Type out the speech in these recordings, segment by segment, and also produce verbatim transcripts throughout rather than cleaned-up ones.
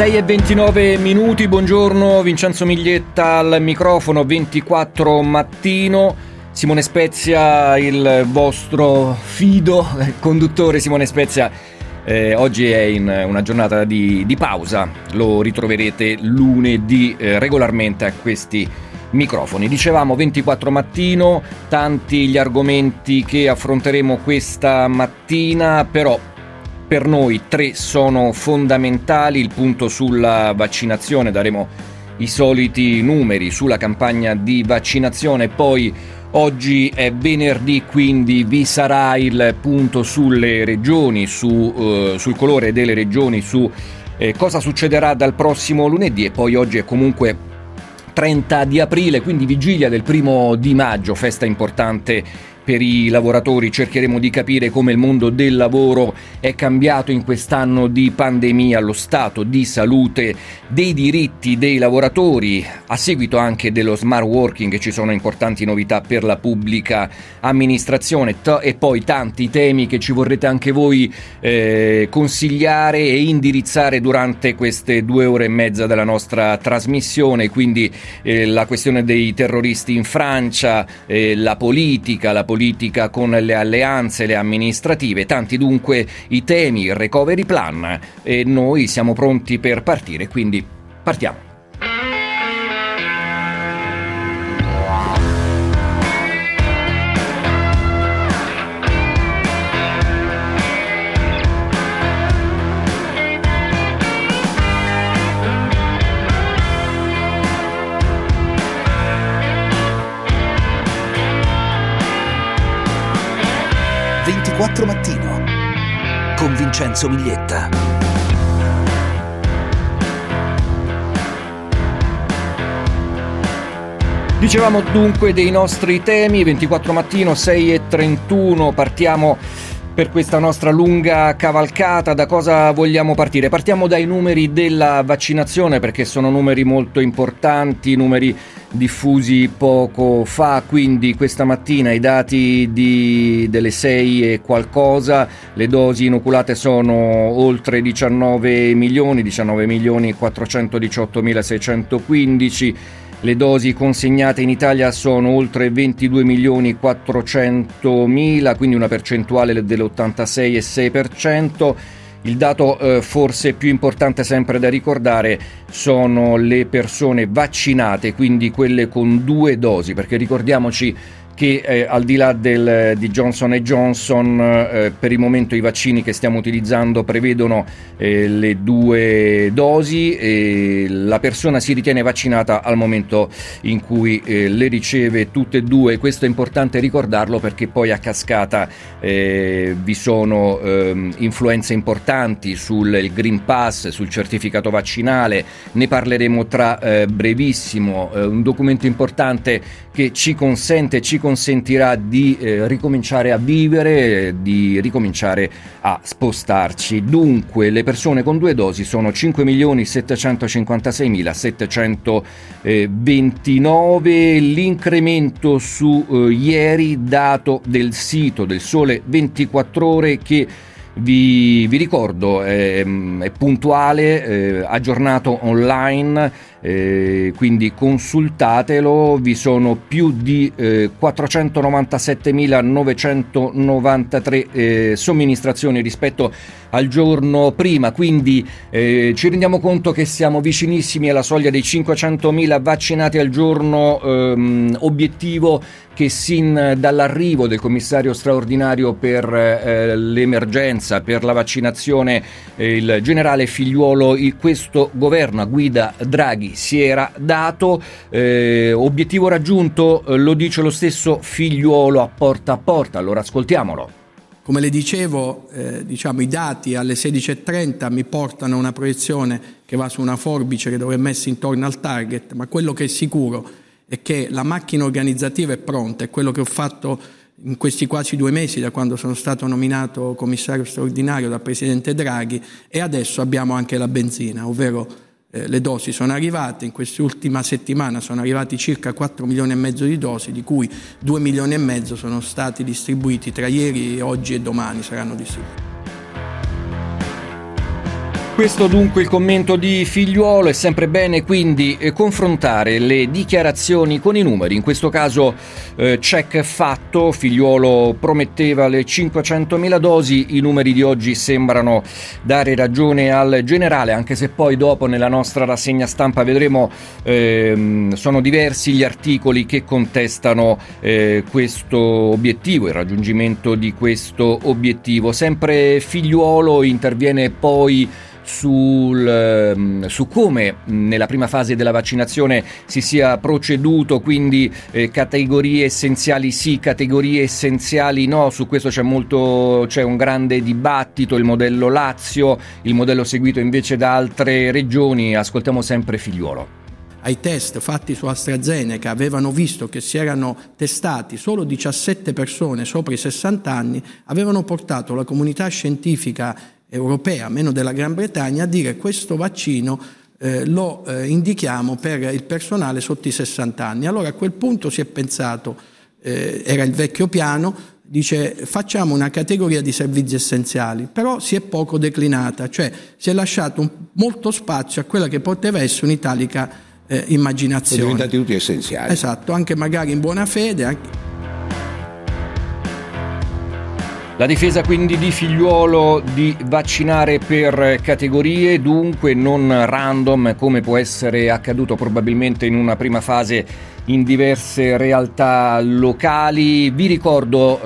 sei e ventinove minuti, buongiorno, Vincenzo Miglietta al microfono, ventiquattro Mattino. Simone Spezia, il vostro fido conduttore Simone Spezia, eh, oggi è in una giornata di, di pausa, lo ritroverete lunedì eh, regolarmente a questi microfoni. Dicevamo ventiquattro Mattino, tanti gli argomenti che affronteremo questa mattina, però per noi tre sono fondamentali: il punto sulla vaccinazione, daremo i soliti numeri sulla campagna di vaccinazione, poi oggi è venerdì quindi vi sarà il punto sulle regioni, su, eh, sul colore delle regioni, su eh, cosa succederà dal prossimo lunedì, e poi oggi è comunque trenta di aprile, quindi vigilia del primo di maggio, festa importante per i lavoratori. Cercheremo di capire come il mondo del lavoro è cambiato in quest'anno di pandemia, lo stato di salute dei diritti dei lavoratori. A seguito anche dello smart working ci sono importanti novità per la pubblica amministrazione, e poi tanti temi che ci vorrete anche voi eh, consigliare e indirizzare durante queste due ore e mezza della nostra trasmissione, quindi eh, la questione dei terroristi in Francia, eh, la politica, la politica politica con le alleanze, le amministrative, tanti dunque i temi, il recovery plan, e noi siamo pronti per partire, quindi partiamo. quattro Mattino con Vincenzo Miglietta. Dicevamo dunque dei nostri temi. Ventiquattro Mattino, sei e trentuno, partiamo per questa nostra lunga cavalcata. Da cosa vogliamo partire? Partiamo dai numeri della vaccinazione, perché sono numeri molto importanti, numeri diffusi poco fa, quindi questa mattina i dati di, delle sei e qualcosa, le dosi inoculate sono oltre diciannove milioni, diciannove milioni quattrocentodiciottomilaseicentoquindici, le dosi consegnate in Italia sono oltre ventidue milioni quattrocentomila, quindi una percentuale dell'ottantasei virgola sei per cento. Il dato eh, forse più importante sempre da ricordare sono le persone vaccinate, quindi quelle con due dosi, perché ricordiamoci che eh, al di là del, di Johnson and Johnson, eh, per il momento i vaccini che stiamo utilizzando prevedono eh, le due dosi, e la persona si ritiene vaccinata al momento in cui eh, le riceve tutte e due. Questo è importante ricordarlo, perché poi a cascata eh, vi sono eh, influenze importanti sul Green Pass, sul certificato vaccinale, ne parleremo tra eh, brevissimo, eh, un documento importante che ci consente, ci consentirà di eh, ricominciare a vivere, di ricominciare a spostarci. Dunque le persone con due dosi sono cinque milioni settecentocinquantaseimilasettecentoventinove, l'incremento su eh, ieri, dato del sito del Sole ventiquattro Ore, che vi, vi ricordo è, è puntuale, eh, aggiornato online. Eh, quindi consultatelo, vi sono più di eh, quattrocentonovantasette mila novecentonovantatré eh, somministrazioni rispetto al giorno prima, quindi eh, ci rendiamo conto che siamo vicinissimi alla soglia dei cinquecentomila vaccinati al giorno, ehm, obiettivo che sin dall'arrivo del commissario straordinario per eh, l'emergenza, per la vaccinazione, eh, il generale Figliuolo, il, questo governo a guida Draghi si era dato. Eh, obiettivo raggiunto, lo dice lo stesso Figliuolo a Porta a Porta, allora ascoltiamolo. Come le dicevo, eh, diciamo i dati alle sedici e trenta mi portano a una proiezione che va su una forbice che dovrebbe essere intorno al target, ma quello che è sicuro è che la macchina organizzativa è pronta, è quello che ho fatto in questi quasi due mesi da quando sono stato nominato commissario straordinario dal Presidente Draghi, e adesso abbiamo anche la benzina, ovvero Eh, le dosi sono arrivate. In quest'ultima settimana sono arrivati circa quattro milioni e mezzo di dosi, di cui due milioni e mezzo sono stati distribuiti tra ieri e oggi, e domani saranno distribuiti. Questo dunque il commento di Figliuolo. È sempre bene quindi confrontare le dichiarazioni con i numeri. In questo caso eh, check fatto, Figliuolo prometteva le cinquecentomila dosi, i numeri di oggi sembrano dare ragione al generale, anche se poi dopo nella nostra rassegna stampa vedremo eh, sono diversi gli articoli che contestano eh, questo obiettivo, il raggiungimento di questo obiettivo. Sempre Figliuolo interviene poi Sul, su come nella prima fase della vaccinazione si sia proceduto, quindi eh, categorie essenziali sì, categorie essenziali no. Su questo c'è molto c'è un grande dibattito, il modello Lazio, il modello seguito invece da altre regioni. Ascoltiamo sempre Figliuolo. Ai test fatti su AstraZeneca avevano visto che si erano testati solo diciassette persone sopra i sessanta anni, avevano portato la comunità scientifica europea, meno della Gran Bretagna, a dire questo vaccino eh, lo eh, indichiamo per il personale sotto i sessanta anni. Allora a quel punto si è pensato, eh, era il vecchio piano, dice facciamo una categoria di servizi essenziali, però si è poco declinata, cioè si è lasciato un, molto spazio a quella che poteva essere un'italica eh, immaginazione. Sono diventati tutti essenziali. Esatto, anche magari in buona fede, anche... La difesa quindi di Figliuolo di vaccinare per categorie, dunque non random come può essere accaduto probabilmente in una prima fase in diverse realtà locali. Vi ricordo,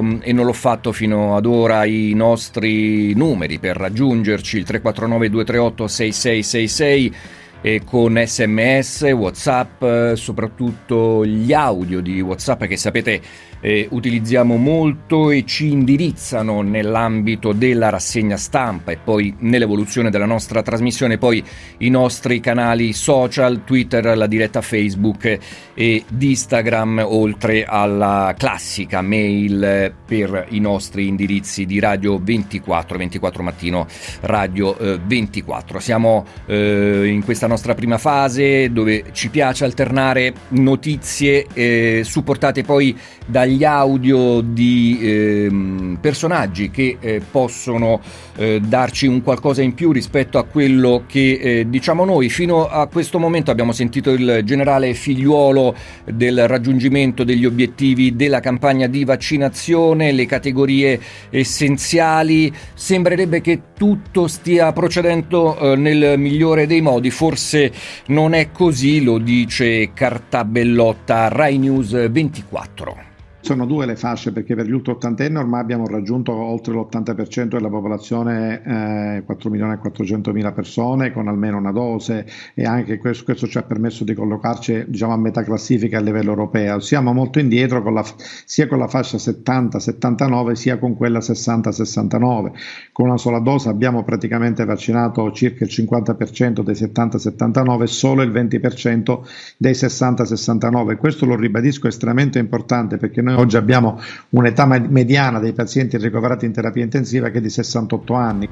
ehm, e non l'ho fatto fino ad ora, i nostri numeri per raggiungerci, il tre quattro nove due tre otto sei sei sei sei e con sms, whatsapp, soprattutto gli audio di whatsapp che sapete eh, utilizziamo molto e ci indirizzano nell'ambito della rassegna stampa e poi nell'evoluzione della nostra trasmissione, poi i nostri canali social, Twitter, la diretta Facebook e Instagram, oltre alla classica mail per i nostri indirizzi di Radio ventiquattro, ventiquattro Mattino, Radio eh, ventiquattro. Siamo eh, in questa nostra prima fase dove ci piace alternare notizie eh, supportate poi dagli audio di eh, personaggi che eh, possono eh, darci un qualcosa in più rispetto a quello che eh, diciamo noi. Fino a questo momento abbiamo sentito il generale Figliuolo del raggiungimento degli obiettivi della campagna di vaccinazione, le categorie essenziali. Sembrerebbe che tutto stia procedendo eh, nel migliore dei modi, forse Se non è così, lo dice Cartabellotta, Rai News ventiquattro. Sono due le fasce, perché per gli ultraottantenni ormai abbiamo raggiunto oltre l'ottanta per cento della popolazione, eh, quattro milioni e quattrocentomila persone con almeno una dose, e anche questo, questo ci ha permesso di collocarci, diciamo, a metà classifica a livello europeo. Siamo molto indietro con la, sia con la fascia settanta settantanove sia con quella sessanta sessantanove. Con una sola dose abbiamo praticamente vaccinato circa il cinquanta per cento dei settanta settantanove e solo il venti per cento dei sessanta sessantanove. Questo lo ribadisco, è estremamente importante, perché noi oggi abbiamo un'età mediana dei pazienti ricoverati in terapia intensiva che è di sessantotto anni.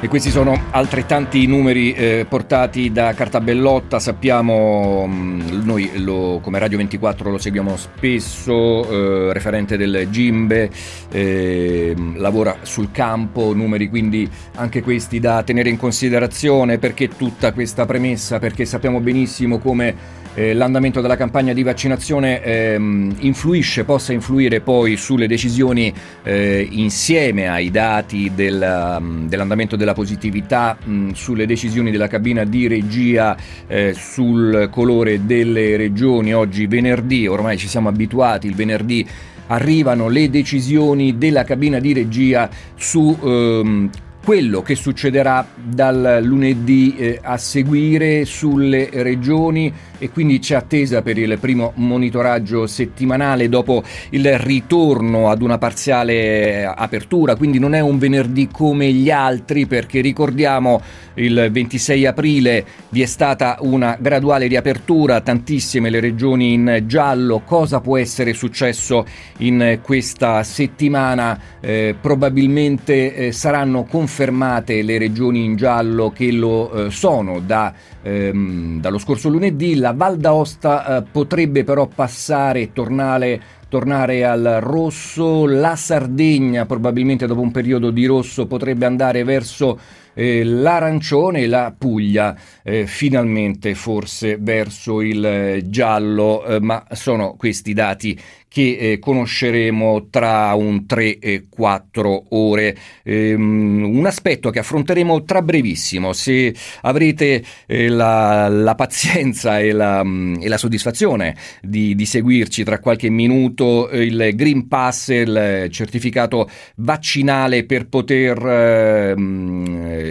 E questi sono altrettanti numeri eh, portati da Cartabellotta. Sappiamo, mh, noi lo, come Radio ventiquattro lo seguiamo spesso, eh, referente del Gimbe, eh, lavora sul campo, numeri quindi anche questi da tenere in considerazione. Perché tutta questa premessa? Perché sappiamo benissimo come eh, l'andamento della campagna di vaccinazione ehm, influisce, possa influire poi sulle decisioni eh, insieme ai dati del, dell'andamento della positività, mh, sulle decisioni della cabina di regia, eh, sul colore delle regioni. Oggi venerdì, ormai ci siamo abituati, il venerdì arrivano le decisioni della cabina di regia su ehm, quello che succederà dal lunedì eh, a seguire sulle regioni, e quindi c'è attesa per il primo monitoraggio settimanale dopo il ritorno ad una parziale apertura. Quindi non è un venerdì come gli altri, perché ricordiamo il ventisei aprile vi è stata una graduale riapertura, tantissime le regioni in giallo. Cosa può essere successo in questa settimana? Eh, probabilmente eh, saranno confermate fermate le regioni in giallo che lo eh, sono da, ehm, dallo scorso lunedì. La Val d'Aosta eh, potrebbe però passare e tornare tornare al rosso. La Sardegna probabilmente dopo un periodo di rosso potrebbe andare verso eh, l'arancione, e la Puglia eh, finalmente forse verso il eh, giallo, eh, ma sono questi dati che eh, conosceremo tra un tre e quattro ore. Ehm, un aspetto che affronteremo tra brevissimo, se avrete eh, la, la pazienza e la, mh, e la soddisfazione di, di seguirci tra qualche minuto, eh, il Green Pass, il certificato vaccinale per poter eh, mh,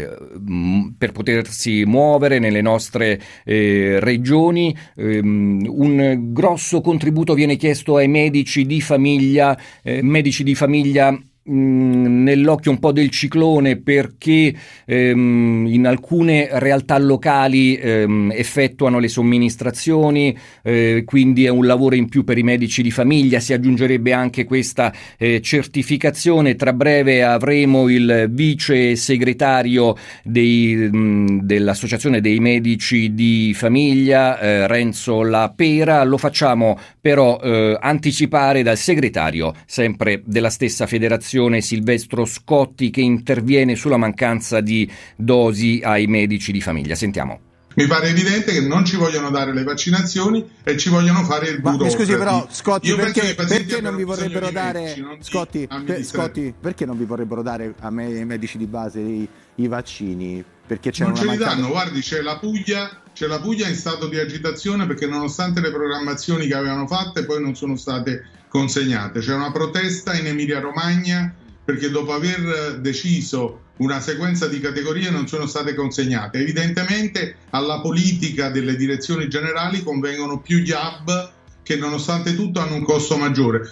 per potersi muovere nelle nostre eh, regioni. Ehm, un grosso contributo viene chiesto ai medici medici di famiglia, eh, medici di famiglia nell'occhio un po' del ciclone, perché ehm, in alcune realtà locali ehm, effettuano le somministrazioni, eh, quindi è un lavoro in più per i medici di famiglia. Si aggiungerebbe anche questa eh, certificazione. Tra breve avremo il vice segretario dei, mh, dell'Associazione dei Medici di Famiglia, eh, Renzo Lepera. Lo facciamo però eh, anticipare dal segretario sempre della stessa federazione, Silvestro Scotti, che interviene sulla mancanza di dosi ai medici di famiglia. Sentiamo. Mi pare evidente che non ci vogliono dare le vaccinazioni e ci vogliono fare il burocratico. Ma scusi però, Scotti, perché, perché non vi vorrebbero dare medici, non Scotti, per, Scotti, perché non vi vorrebbero dare a me, ai medici di base i, i vaccini? Perché c'è non una ce mancanza... li danno, guardi, c'è la Puglia, c'è la Puglia in stato di agitazione perché nonostante le programmazioni che avevano fatte poi non sono state consegnate. C'è una protesta in Emilia-Romagna perché dopo aver deciso una sequenza di categorie non sono state consegnate. Evidentemente alla politica delle direzioni generali convengono più gli hub che nonostante tutto hanno un costo maggiore.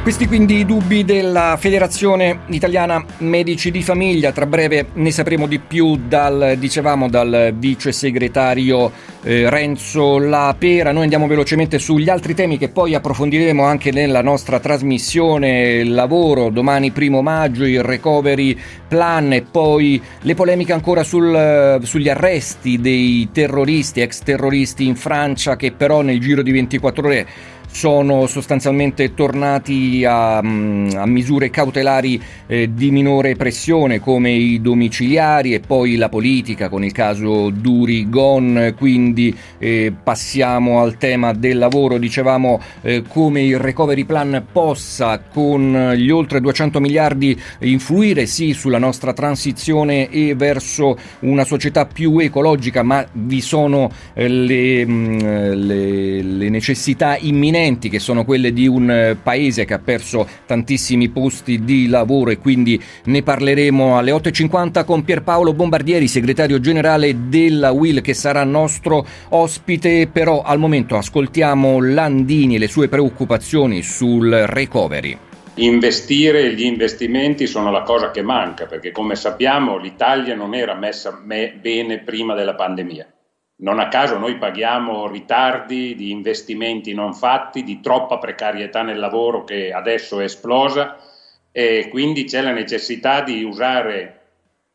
Questi quindi i dubbi della Federazione Italiana Medici di Famiglia. Tra breve ne sapremo di più dal, dicevamo, dal vice segretario eh, Renzo Lepera. Noi andiamo velocemente sugli altri temi che poi approfondiremo anche nella nostra trasmissione. Il lavoro, domani primo maggio, il recovery plan e poi le polemiche ancora sul, sugli arresti dei terroristi, ex terroristi in Francia, che però nel giro di ventiquattro ore sono sostanzialmente tornati a, a misure cautelari eh, di minore pressione, come i domiciliari, e poi la politica con il caso Durigon. Quindi eh, passiamo al tema del lavoro. Dicevamo eh, come il recovery plan possa, con gli oltre duecento miliardi, influire sì sulla nostra transizione e verso una società più ecologica, ma vi sono eh, le, mh, le, le necessità imminenti, che sono quelle di un paese che ha perso tantissimi posti di lavoro, e quindi ne parleremo alle otto e cinquanta con Pierpaolo Bombardieri, segretario generale della U I L, che sarà nostro ospite. Però al momento ascoltiamo Landini e le sue preoccupazioni sul recovery. Investire, gli investimenti sono la cosa che manca, perché come sappiamo l'Italia non era messa bene prima della pandemia. Non a caso noi paghiamo ritardi di investimenti non fatti, di troppa precarietà nel lavoro che adesso è esplosa, e quindi c'è la necessità di usare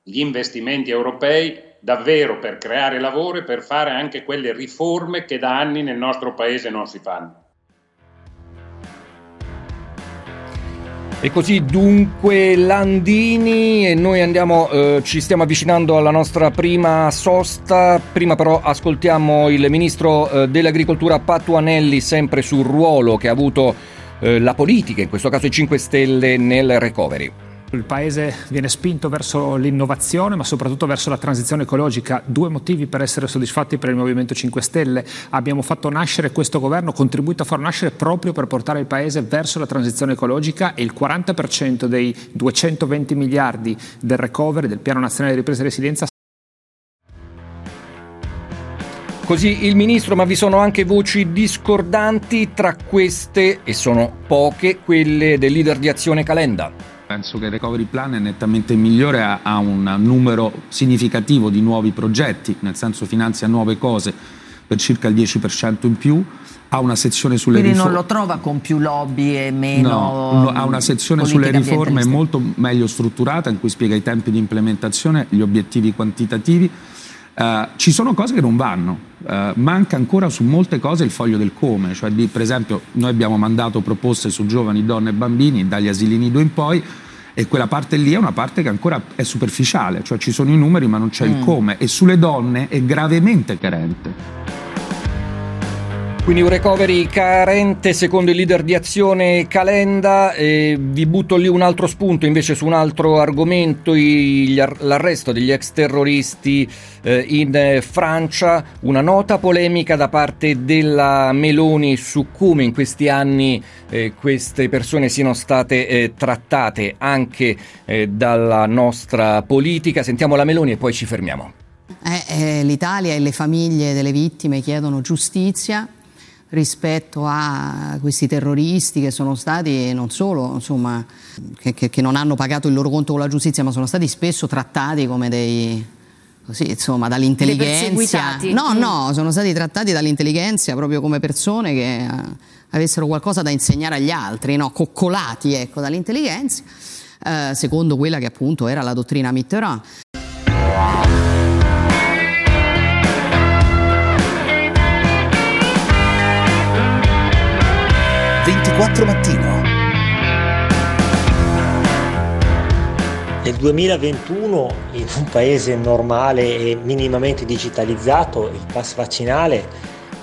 gli investimenti europei davvero per creare lavoro e per fare anche quelle riforme che da anni nel nostro paese non si fanno. E così dunque Landini, e noi andiamo, eh, ci stiamo avvicinando alla nostra prima sosta. Prima però ascoltiamo il ministro eh, dell'Agricoltura Patuanelli, sempre sul ruolo che ha avuto eh, la politica, in questo caso i cinque Stelle, nel recovery. Il Paese viene spinto verso l'innovazione, ma soprattutto verso la transizione ecologica. Due motivi per essere soddisfatti per il Movimento cinque Stelle. Abbiamo fatto nascere questo governo, contribuito a far nascere proprio per portare il Paese verso la transizione ecologica, e il quaranta per cento dei duecentoventi miliardi del recovery, del Piano Nazionale di Ripresa e Resilienza. Così il ministro, ma vi sono anche voci discordanti, tra queste, e sono poche, quelle del leader di Azione Calenda. Penso che il recovery plan è nettamente migliore, ha, ha un numero significativo di nuovi progetti, nel senso finanzia nuove cose per circa il dieci per cento in più, ha una sezione sulle riforme. Quindi non lo trova con più lobby e meno... No, ha una sezione sulle riforme molto meglio strutturata, in cui spiega i tempi di implementazione, gli obiettivi quantitativi, Uh, ci sono cose che non vanno, uh, manca ancora su molte cose il foglio del come, cioè di, per esempio noi abbiamo mandato proposte su giovani, donne e bambini dagli asili nido in poi, e quella parte lì è una parte che ancora è superficiale, cioè ci sono i numeri ma non c'è mm. il come, e sulle donne è gravemente carente. Quindi un recovery carente secondo il leader di Azione Calenda. E vi butto lì un altro spunto invece su un altro argomento, gli ar- l'arresto degli ex terroristi eh, in eh, Francia, una nota polemica da parte della Meloni su come in questi anni eh, queste persone siano state eh, trattate anche eh, dalla nostra politica. Sentiamo la Meloni e poi ci fermiamo. Eh, eh, l'Italia e le famiglie delle vittime chiedono giustizia rispetto a questi terroristi che sono stati, non solo insomma, che, che, che non hanno pagato il loro conto con la giustizia, ma sono stati spesso trattati come dei, così insomma, dall'intelligenza. No, no, sono stati trattati dall'intelligenza proprio come persone che avessero qualcosa da insegnare agli altri, no? Coccolati, ecco, dall'intelligenza, eh, secondo quella che appunto era la dottrina Mitterrand. ventiquattro Mattino. Nel duemilaventuno, in un paese normale e minimamente digitalizzato, il pass vaccinale,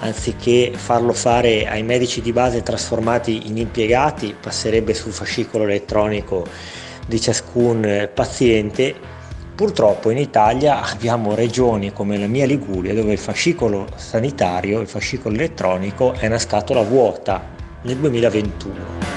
anziché farlo fare ai medici di base trasformati in impiegati, passerebbe sul fascicolo elettronico di ciascun paziente. Purtroppo in Italia abbiamo regioni come la mia Liguria dove il fascicolo sanitario, il fascicolo elettronico è una scatola vuota. Nel duemilaventuno.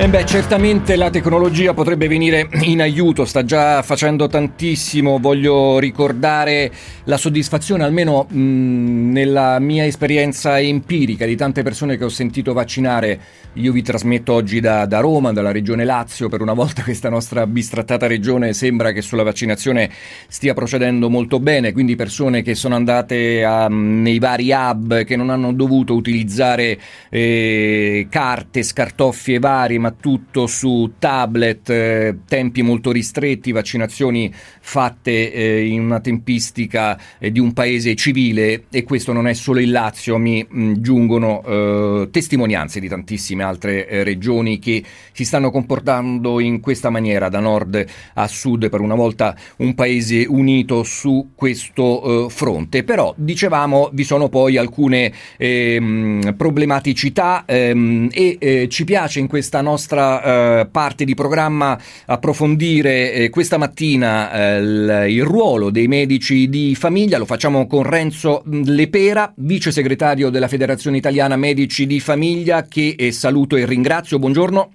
E beh, certamente la tecnologia potrebbe venire in aiuto, sta già facendo tantissimo. Voglio ricordare la soddisfazione, almeno mh, nella mia esperienza empirica, di tante persone che ho sentito vaccinare. Io vi trasmetto oggi da, da Roma, dalla regione Lazio. Per una volta questa nostra bistrattata regione sembra che sulla vaccinazione stia procedendo molto bene, quindi persone che sono andate a, nei vari hub, che non hanno dovuto utilizzare eh, carte, scartoffie vari, ma tutto su tablet, eh, tempi molto ristretti, vaccinazioni fatte eh, in una tempistica eh, di un paese civile. E questo non è solo il Lazio, mi mh, giungono eh, testimonianze di tantissime altre regioni che si stanno comportando in questa maniera, da nord a sud, per una volta un paese unito su questo eh, fronte. Però, dicevamo, vi sono poi alcune eh, problematicità ehm, e eh, ci piace in questa nostra eh, parte di programma approfondire eh, questa mattina eh, l- il ruolo dei medici di famiglia. Lo facciamo con Renzo Lepera, vice segretario della Federazione Italiana Medici di Famiglia, che E saluto e ringrazio. Buongiorno.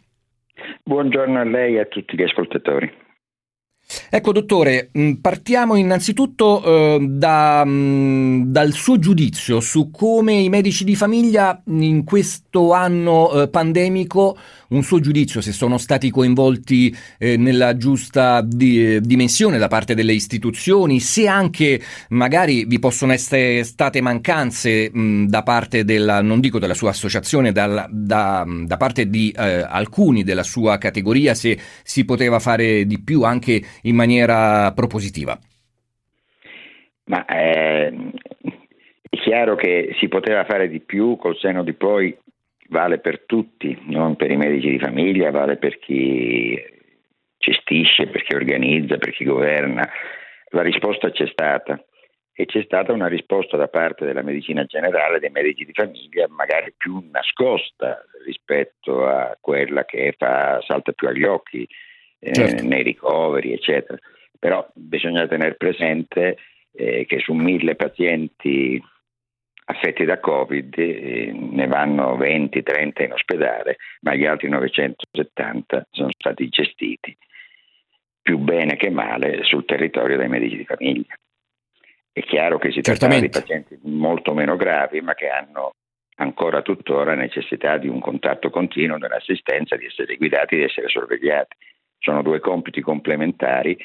Buongiorno a lei e a tutti gli ascoltatori. Ecco, dottore, partiamo innanzitutto eh, da, dal suo giudizio su come i medici di famiglia in questo anno eh, pandemico, un suo giudizio se sono stati coinvolti eh, nella giusta di, dimensione da parte delle istituzioni, se anche magari vi possono essere state mancanze mh, da parte della, non dico della sua associazione, dal, da, da parte di eh, alcuni della sua categoria, se si poteva fare di più anche in maniera propositiva. Ma eh, è chiaro che si poteva fare di più, col senno di poi vale per tutti, non per i medici di famiglia, vale per chi gestisce, per chi organizza, per chi governa. La risposta c'è stata e c'è stata una risposta da parte della medicina generale, dei medici di famiglia, magari più nascosta rispetto a quella che fa salta più agli occhi. Certo. Nei ricoveri eccetera, però bisogna tenere presente eh, che su mille pazienti affetti da Covid eh, ne vanno venti trenta in ospedale, ma gli altri novecentosettanta sono stati gestiti più bene che male sul territorio dei medici di famiglia. È chiaro che si tratta di pazienti molto meno gravi, ma che hanno ancora tuttora necessità di un contatto continuo, dell'assistenza, di essere guidati, di essere sorvegliati. Sono due compiti complementari,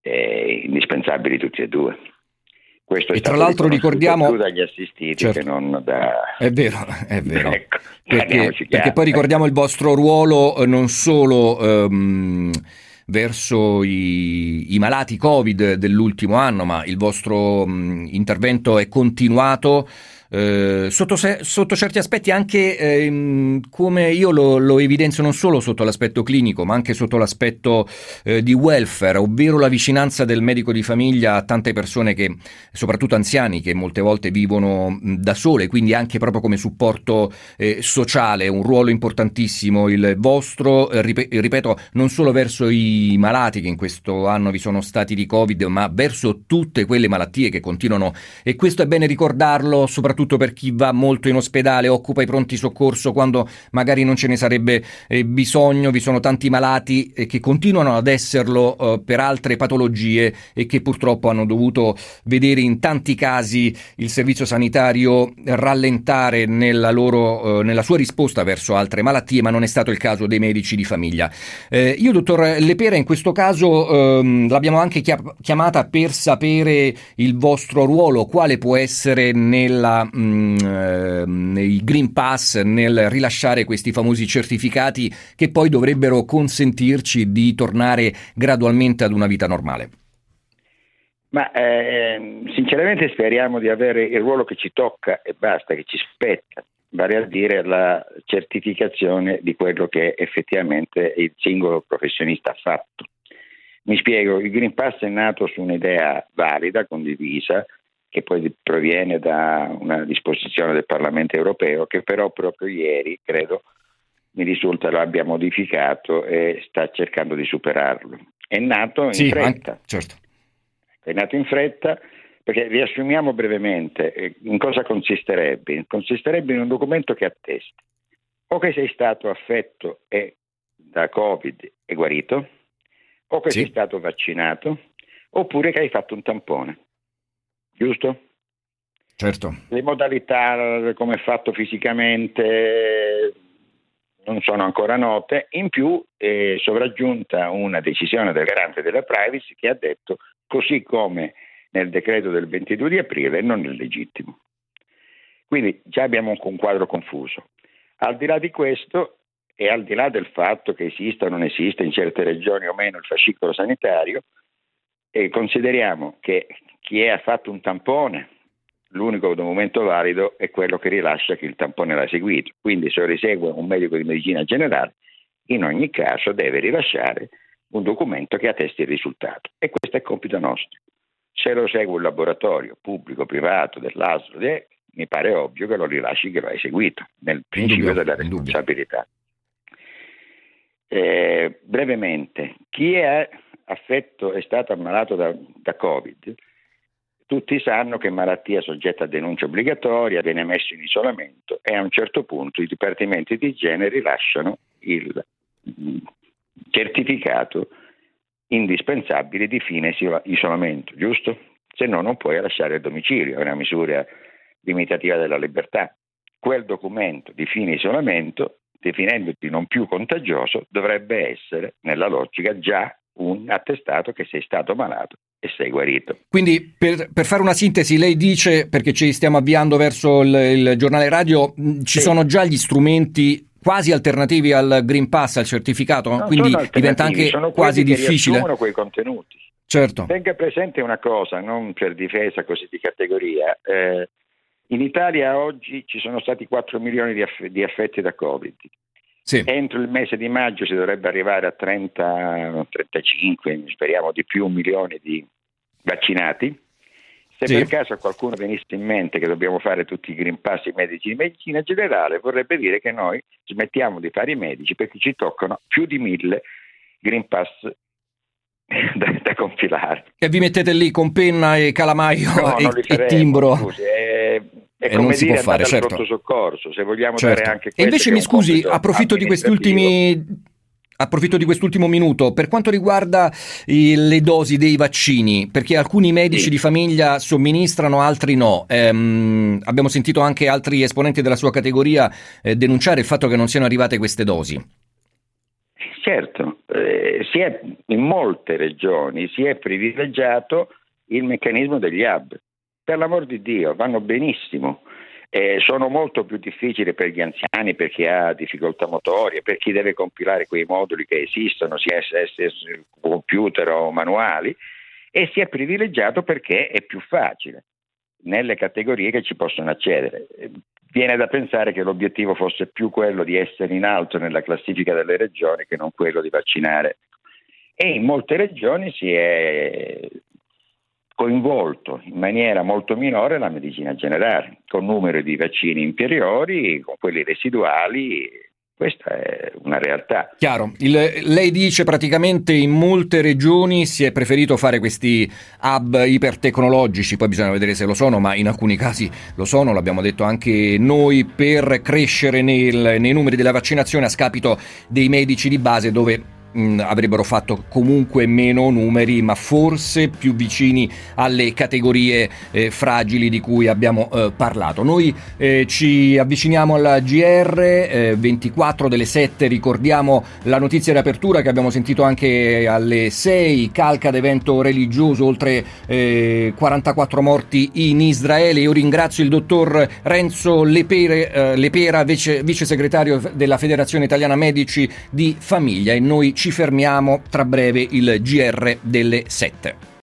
eh, indispensabili tutti e due. Questo è e stato, tra l'altro, ricordiamo più dagli assistiti, certo, che non da... È vero, è vero. Ecco, perché, perché poi ricordiamo il vostro ruolo non solo... Um... verso i, i malati Covid dell'ultimo anno, ma il vostro mh, intervento è continuato eh, sotto, se, sotto certi aspetti anche eh, come io lo, lo evidenzio, non solo sotto l'aspetto clinico ma anche sotto l'aspetto eh, di welfare, ovvero la vicinanza del medico di famiglia a tante persone, che soprattutto anziani, che molte volte vivono mh, da sole, quindi anche proprio come supporto eh, sociale, un ruolo importantissimo il vostro, eh, rip- ripeto non solo verso i i malati che in questo anno vi sono stati di Covid, ma verso tutte quelle malattie che continuano, e questo è bene ricordarlo soprattutto per chi va molto in ospedale, occupa i pronti soccorso quando magari non ce ne sarebbe eh, bisogno. Vi sono tanti malati eh, che continuano ad esserlo eh, per altre patologie e che purtroppo hanno dovuto vedere in tanti casi il servizio sanitario rallentare nella loro eh, nella sua risposta verso altre malattie, ma non è stato il caso dei medici di famiglia. Eh, io, dottor Lepera, in questo caso ehm, l'abbiamo anche chiamata per sapere il vostro ruolo, quale può essere nella, mh, eh, nei Green Pass, nel rilasciare questi famosi certificati che poi dovrebbero consentirci di tornare gradualmente ad una vita normale. Ma eh, sinceramente speriamo di avere il ruolo che ci tocca e basta, che ci spetta, vale a dire la certificazione di quello che effettivamente il singolo professionista ha fatto. Mi spiego, il Green Pass è nato su un'idea valida, condivisa, che poi proviene da una disposizione del Parlamento europeo, che però proprio ieri, credo, mi risulta l'abbia modificato e sta cercando di superarlo. È nato in sì, fretta. Anche, certo. È nato in fretta. Perché riassumiamo brevemente in cosa consisterebbe. Consisterebbe in un documento che attesti o che sei stato affetto e da Covid e guarito, o che sì. sei stato vaccinato, oppure che hai fatto un tampone. Giusto? Certo. Le modalità, come è fatto fisicamente, non sono ancora note. In più è sovraggiunta una decisione del garante della privacy che ha detto così come nel decreto del ventidue di aprile non è legittimo. Quindi già abbiamo un quadro confuso. Al di là di questo e al di là del fatto che esista o non esista in certe regioni o meno il fascicolo sanitario, eh, consideriamo che chi ha fatto un tampone, l'unico documento valido è quello che rilascia che il tampone l'ha seguito. Quindi se lo esegue un medico di medicina generale, in ogni caso deve rilasciare un documento che attesti il risultato. E questo è compito nostro. Se lo segue un laboratorio pubblico, privato, dell'A S L, mi pare ovvio che lo rilasci che lo hai seguito, nel principio della responsabilità. Eh, brevemente, chi è affetto è stato ammalato da, da Covid, tutti sanno che malattia soggetta a denuncia obbligatoria, viene messo in isolamento e a un certo punto i dipartimenti di igiene rilasciano il mh, certificato indispensabile di fine isolamento, giusto? Se no non puoi lasciare il domicilio, è una misura limitativa della libertà. Quel documento di fine isolamento, definendoti non più contagioso, dovrebbe essere, nella logica, già un attestato che sei stato malato e sei guarito. Quindi per, per fare una sintesi, lei dice, perché ci stiamo avviando verso il, il giornale radio, ci sì. sono già gli strumenti quasi alternativi al Green Pass, al certificato, no, quindi diventa anche sono quasi difficile. Sono quei contenuti. Certo. Tenga presente una cosa, non per difesa così di categoria. Eh, in Italia oggi ci sono stati quattro milioni di, aff- di affetti da Covid. Sì. Entro il mese di maggio si dovrebbe arrivare a trenta, trentacinque, speriamo di più, milioni di vaccinati. Se sì. per caso a qualcuno venisse in mente che dobbiamo fare tutti i Green Pass i medici di medicina generale, vorrebbe dire che noi smettiamo di fare i medici perché ci toccano più di mille Green Pass da, da compilare. E vi mettete lì con penna e calamaio no, e, faremo, e timbro. Scusi, è, è e come non si dire, può fare, certo. Pronto soccorso, se vogliamo certo. dare anche questo. E invece mi scusi, approfitto di questi ultimi... Approfitto di quest'ultimo minuto per quanto riguarda eh, le dosi dei vaccini, perché alcuni medici sì. di famiglia somministrano, altri no. Ehm, abbiamo sentito anche altri esponenti della sua categoria eh, denunciare il fatto che non siano arrivate queste dosi. Certo, eh, si è, in molte regioni si è privilegiato il meccanismo degli hub. Per l'amor di Dio, vanno benissimo. eh, sono molto più difficili per gli anziani, per chi ha difficoltà motorie, per chi deve compilare quei moduli che esistono, sia computer o manuali, e si è privilegiato perché è più facile nelle categorie che ci possono accedere. Viene da pensare che l'obiettivo fosse più quello di essere in alto nella classifica delle regioni che non quello di vaccinare. E in molte regioni si è coinvolto in maniera molto minore la medicina generale, con numeri di vaccini inferiori, con quelli residuali. Questa è una realtà. Chiaro. Il, lei dice praticamente in molte regioni si è preferito fare questi hub ipertecnologici, poi bisogna vedere se lo sono, ma in alcuni casi lo sono, l'abbiamo detto anche noi, per crescere nel, nei numeri della vaccinazione a scapito dei medici di base, dove avrebbero fatto comunque meno numeri, ma forse più vicini alle categorie eh, fragili di cui abbiamo eh, parlato. Noi eh, ci avviciniamo alla G R, eh, ventiquattro delle sette, ricordiamo la notizia di apertura che abbiamo sentito anche alle sei, calca d'evento religioso, oltre eh, quarantaquattro morti in Israele. Io ringrazio il dottor Renzo Lepera, eh, Lepera vice, vice segretario della Federazione Italiana Medici di Famiglia, e noi ci fermiamo, tra breve il G R delle sette.